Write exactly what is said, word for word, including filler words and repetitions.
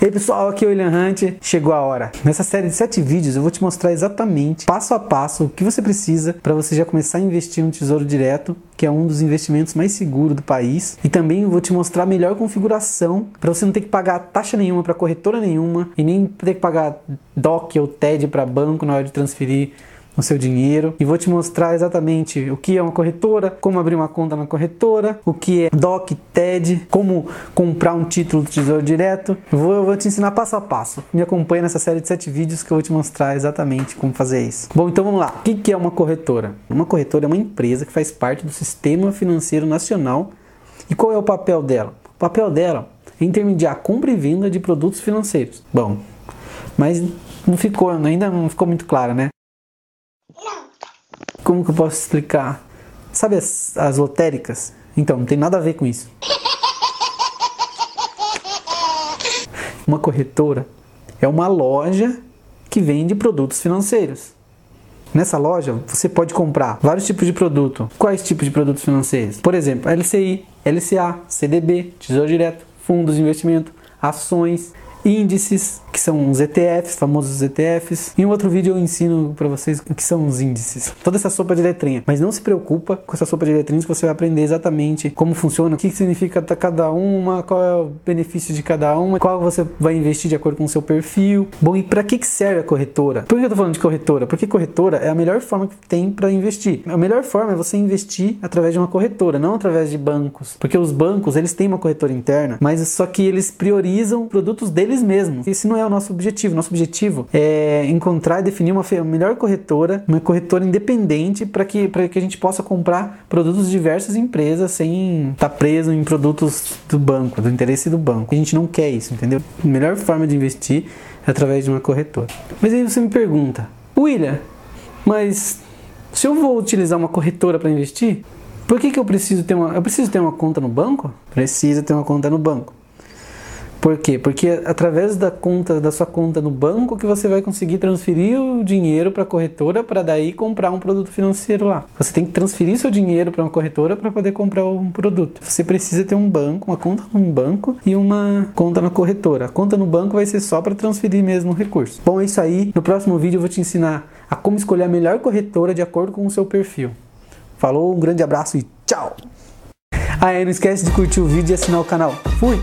Ei pessoal, aqui é o William Hunt, chegou a hora. Nessa série de sete vídeos eu vou te mostrar exatamente, passo a passo, o que você precisa para você já começar a investir no Tesouro Direto, que é um dos investimentos mais seguros do país. E também vou te mostrar a melhor configuração para você não ter que pagar taxa nenhuma para corretora nenhuma e nem ter que pagar D O C ou T E D para banco na hora de transferir o seu dinheiro, e vou te mostrar exatamente o que é uma corretora, como abrir uma conta na corretora, o que é D O C, T E D, como comprar um título do Tesouro Direto. Eu vou, eu vou te ensinar passo a passo. Me acompanha nessa série de sete vídeos que eu vou te mostrar exatamente como fazer isso. Bom, então vamos lá. O que é uma corretora? Uma corretora é uma empresa que faz parte do Sistema Financeiro Nacional. E qual é o papel dela? O papel dela é intermediar a compra e venda de produtos financeiros. Bom, mas não ficou, ainda não ficou muito claro, né? Como que eu posso explicar? Sabe as, as lotéricas? Então, não tem nada a ver com isso. Uma corretora é uma loja que vende produtos financeiros. Nessa loja, você pode comprar vários tipos de produto. Quais tipos de produtos financeiros? Por exemplo, L C I, L C A, C D B, Tesouro Direto, fundos de investimento, ações, índices, que são os E T Fs, famosos E T Fs. Em um outro vídeo eu ensino para vocês o que são os índices. Toda essa sopa de letrinha. Mas não se preocupa com essa sopa de letrinhas, que você vai aprender exatamente como funciona, o que significa cada uma, qual é o benefício de cada uma, qual você vai investir de acordo com o seu perfil. Bom, e para que serve a corretora? Por que eu tô falando de corretora? Porque corretora é a melhor forma que tem para investir. A melhor forma é você investir através de uma corretora, não através de bancos. Porque os bancos, eles têm uma corretora interna, mas só que eles priorizam produtos deles eles mesmos. Esse não é o nosso objetivo. Nosso objetivo é encontrar e definir uma melhor corretora, uma corretora independente, para que, para que a gente possa comprar produtos de diversas empresas sem estar preso em produtos do banco, do interesse do banco. A gente não quer isso, entendeu? A melhor forma de investir é através de uma corretora. Mas aí você me pergunta, William, mas se eu vou utilizar uma corretora para investir, por que que eu preciso ter uma, eu preciso ter uma conta no banco? Precisa ter uma conta no banco. Por quê? Porque é através da conta, da sua conta no banco, que você vai conseguir transferir o dinheiro para a corretora para daí comprar um produto financeiro lá. Você tem que transferir seu dinheiro para uma corretora para poder comprar um produto. Você precisa ter um banco, uma conta num banco e uma conta na corretora. A conta no banco vai ser só para transferir mesmo o recurso. Bom, é isso aí. No próximo vídeo eu vou te ensinar a como escolher a melhor corretora de acordo com o seu perfil. Falou, um grande abraço e tchau! Ah, é, não esquece de curtir o vídeo e assinar o canal. Fui!